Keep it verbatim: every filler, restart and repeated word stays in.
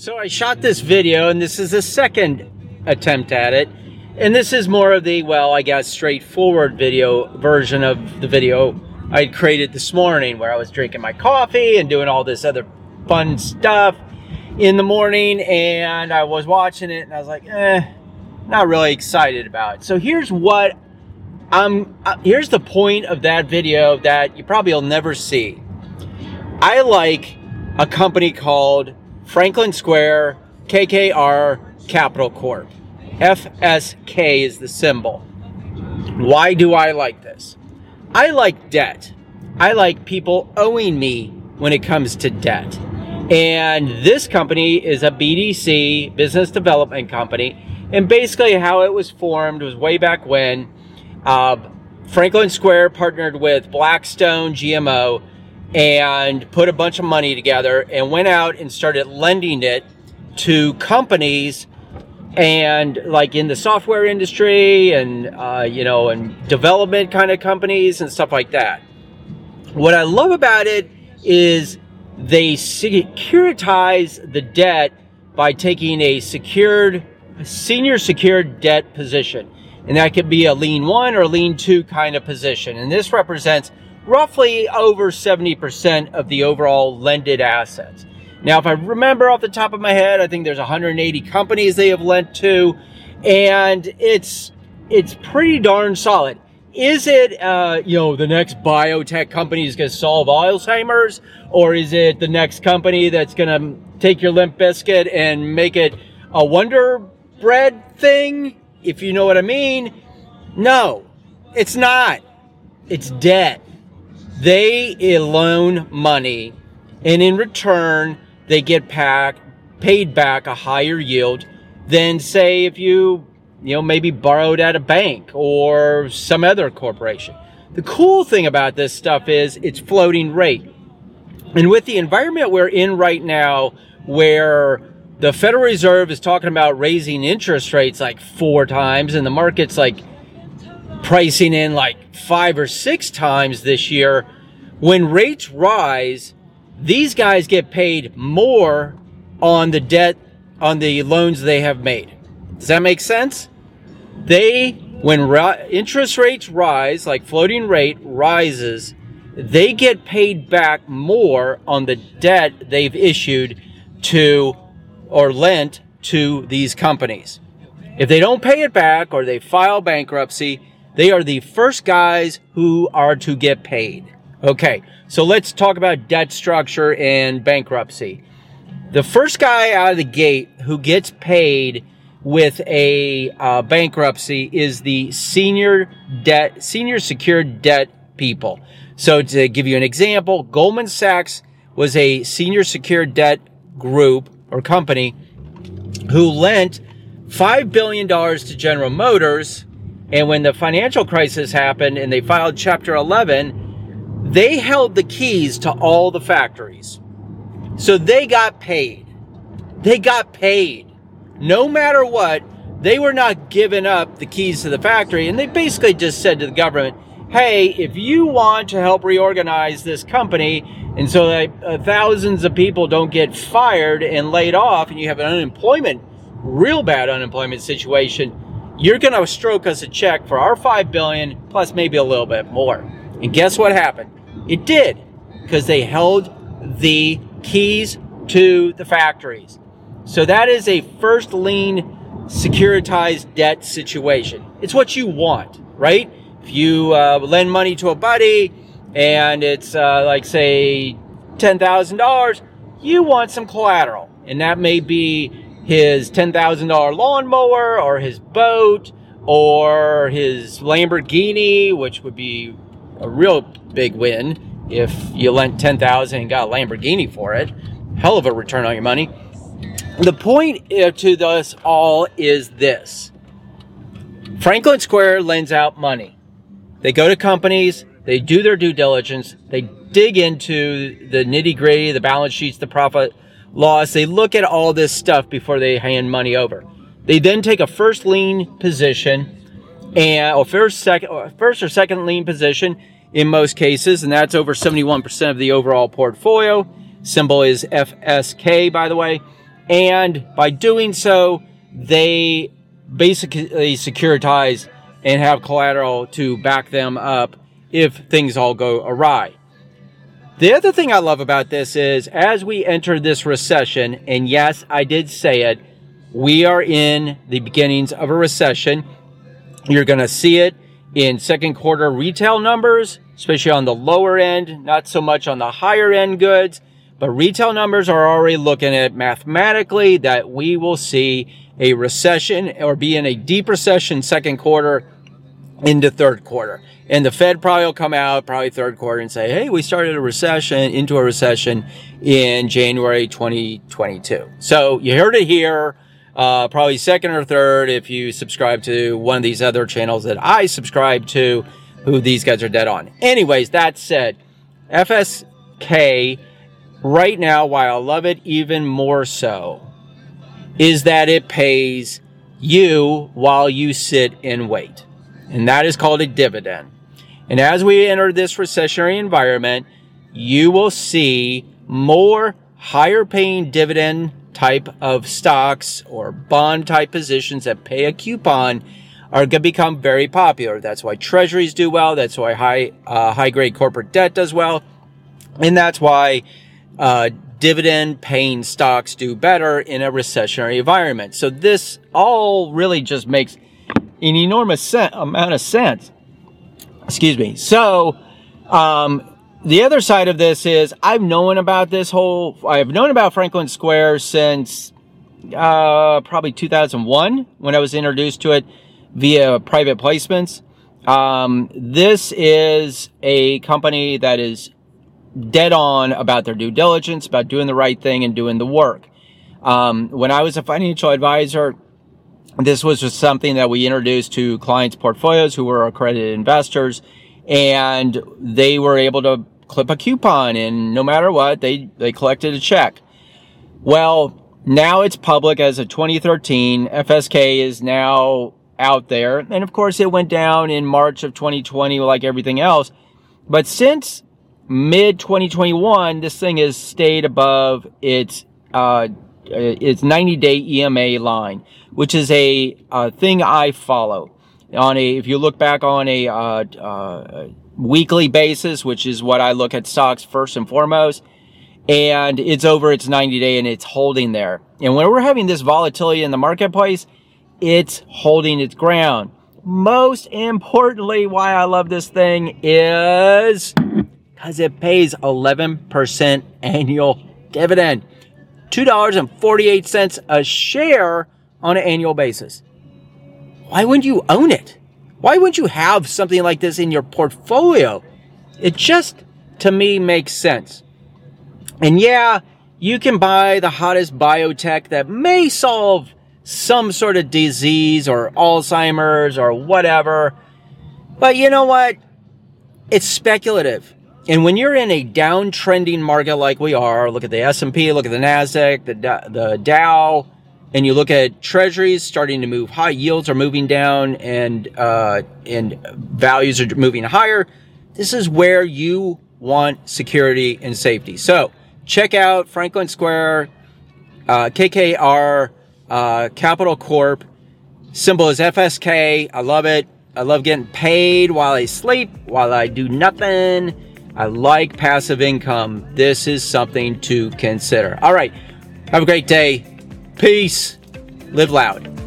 So I shot this video, and this is the second attempt at it. And this is more of the, well, I guess, straightforward video version of the video I created this morning, where I was drinking my coffee and doing all this other fun stuff in the morning. And I was watching it, and I was like, eh, not really excited about it. So here's what I'm, here's the point of that video that you probably will never see. I like a company called Franklin Square, K K R, Capital Corp. F S K is the symbol. Why do I like this? I like debt. I like people owing me when it comes to debt. And this company is a B D C, business development company. And basically how it was formed was way back when uh, Franklin Square partnered with Blackstone, G M O, and put a bunch of money together and went out and started lending it to companies, and like in the software industry and, uh, you know, and development kind of companies and stuff like that. What I love about it is they securitize the debt by taking a secured, senior secured debt position. And that could be a lean one or a lean two kind of position. And this represents roughly over seventy percent of the overall lended assets. Now, if I remember off the top of my head, I think there's one hundred eighty companies they have lent to, and it's it's pretty darn solid. Is it, uh, you know, the next biotech company is going to solve Alzheimer's, or is it the next company that's going to take your Limp Biscuit and make it a Wonder Bread thing, if you know what I mean? No, it's not. It's debt. They loan money, and in return, they get pack, paid back a higher yield than, say, if you, you know, maybe borrowed at a bank or some other corporation. The cool thing about this stuff is it's floating rate. And with the environment we're in right now, where the Federal Reserve is talking about raising interest rates like four times, and the market's like pricing in like five or six times this year, when rates rise, these guys get paid more on the debt, on the loans they have made. Does that make sense? They, when ri- interest rates rise, like floating rate rises, they get paid back more on the debt they've issued to or lent to these companies. If they don't pay it back or they file bankruptcy, they are the first guys who are to get paid. Okay, so let's talk about debt structure and bankruptcy. The first guy out of the gate who gets paid with a uh, bankruptcy is the senior debt, senior secured debt people. So to give you an example, Goldman Sachs was a senior secured debt group or company who lent five billion dollars to General Motors. And when the financial crisis happened and they filed Chapter eleven, they held the keys to all the factories. So they got paid. They got paid. No matter what, they were not giving up the keys to the factory. And they basically just said to the government, hey, if you want to help reorganize this company and so that uh, thousands of people don't get fired and laid off and you have an unemployment, real bad unemployment situation, you're going to stroke us a check for our five billion dollars plus maybe a little bit more. And guess what happened? It did, because they held the keys to the factories. So that is a first lien securitized debt situation. It's what you want, right? If you uh, lend money to a buddy and it's uh, like, say, ten thousand dollars, you want some collateral. And that may be his ten thousand dollars lawnmower or his boat or his Lamborghini, which would be a real big win if you lent ten thousand dollars and got a Lamborghini for it. Hell of a return on your money. The point to this all is this. Franklin Square lends out money. They go to companies, they do their due diligence, they dig into the nitty-gritty, the balance sheets, the profit loss. They look at all this stuff before they hand money over. They then take a first lien position, and or first, second, or first or second lien position in most cases, and that's over seventy-one percent of the overall portfolio. Symbol is F S K, by the way. And by doing so, they basically securitize and have collateral to back them up if things all go awry. The other thing I love about this is, as we enter this recession, and yes, I did say it, we are in the beginnings of a recession. You're going to see it in second quarter retail numbers, especially on the lower end, not so much on the higher end goods, but retail numbers are already looking at mathematically that we will see a recession or be in a deep recession second quarter into third quarter. And the Fed probably will come out probably third quarter and say, hey, we started a recession into a recession in January twenty twenty-two. So you heard it here. Uh, probably second or third if you subscribe to one of these other channels that I subscribe to, who these guys are dead on. Anyways, that said, F S K right now, why I love it even more so, is that it pays you while you sit and wait. And that is called a dividend. And as we enter this recessionary environment, you will see more higher paying dividend type of stocks or bond type positions that pay a coupon are going to become very popular. That's why treasuries do well. That's why high uh, high grade corporate debt does well. And that's why uh, dividend paying stocks do better in a recessionary environment. So this all really just makes an enormous sen- amount of sense. Excuse me. So um the other side of this is I've known about this whole, I've known about Franklin Square since uh, probably two thousand one when I was introduced to it via private placements. Um, this is a company that is dead on about their due diligence, about doing the right thing and doing the work. Um, when I was a financial advisor, this was just something that we introduced to clients' portfolios who were accredited investors. And they were able to clip a coupon, and no matter what, they, they collected a check. Well, now it's public as of twenty thirteen. F S K is now out there. And of course, it went down in March of twenty twenty like everything else. But since mid twenty twenty-one, this thing has stayed above its uh, its ninety-day E M A line, which is a, a thing I follow. On a, if you look back on a uh, uh, weekly basis, which is what I look at stocks first and foremost, and it's over its ninety day and it's holding there. And when we're having this volatility in the marketplace, it's holding its ground. Most importantly, why I love this thing is because it pays eleven percent annual dividend, two dollars and forty-eight cents a share on an annual basis. Why wouldn't you own it? Why wouldn't you have something like this in your portfolio? It just, to me, makes sense. And yeah, you can buy the hottest biotech that may solve some sort of disease or Alzheimer's or whatever. But you know what? It's speculative. And when you're in a downtrending market like we are, look at the S and P, look at the NASDAQ, the, the Dow, and you look at treasuries starting to move high, yields are moving down, and uh, and values are moving higher. This is where you want security and safety. So check out Franklin Square, uh, K K R, uh, Capital Corp. Symbol is F S K. I love it. I love getting paid while I sleep, while I do nothing. I like passive income. This is something to consider. All right. Have a great day. Peace. Live loud.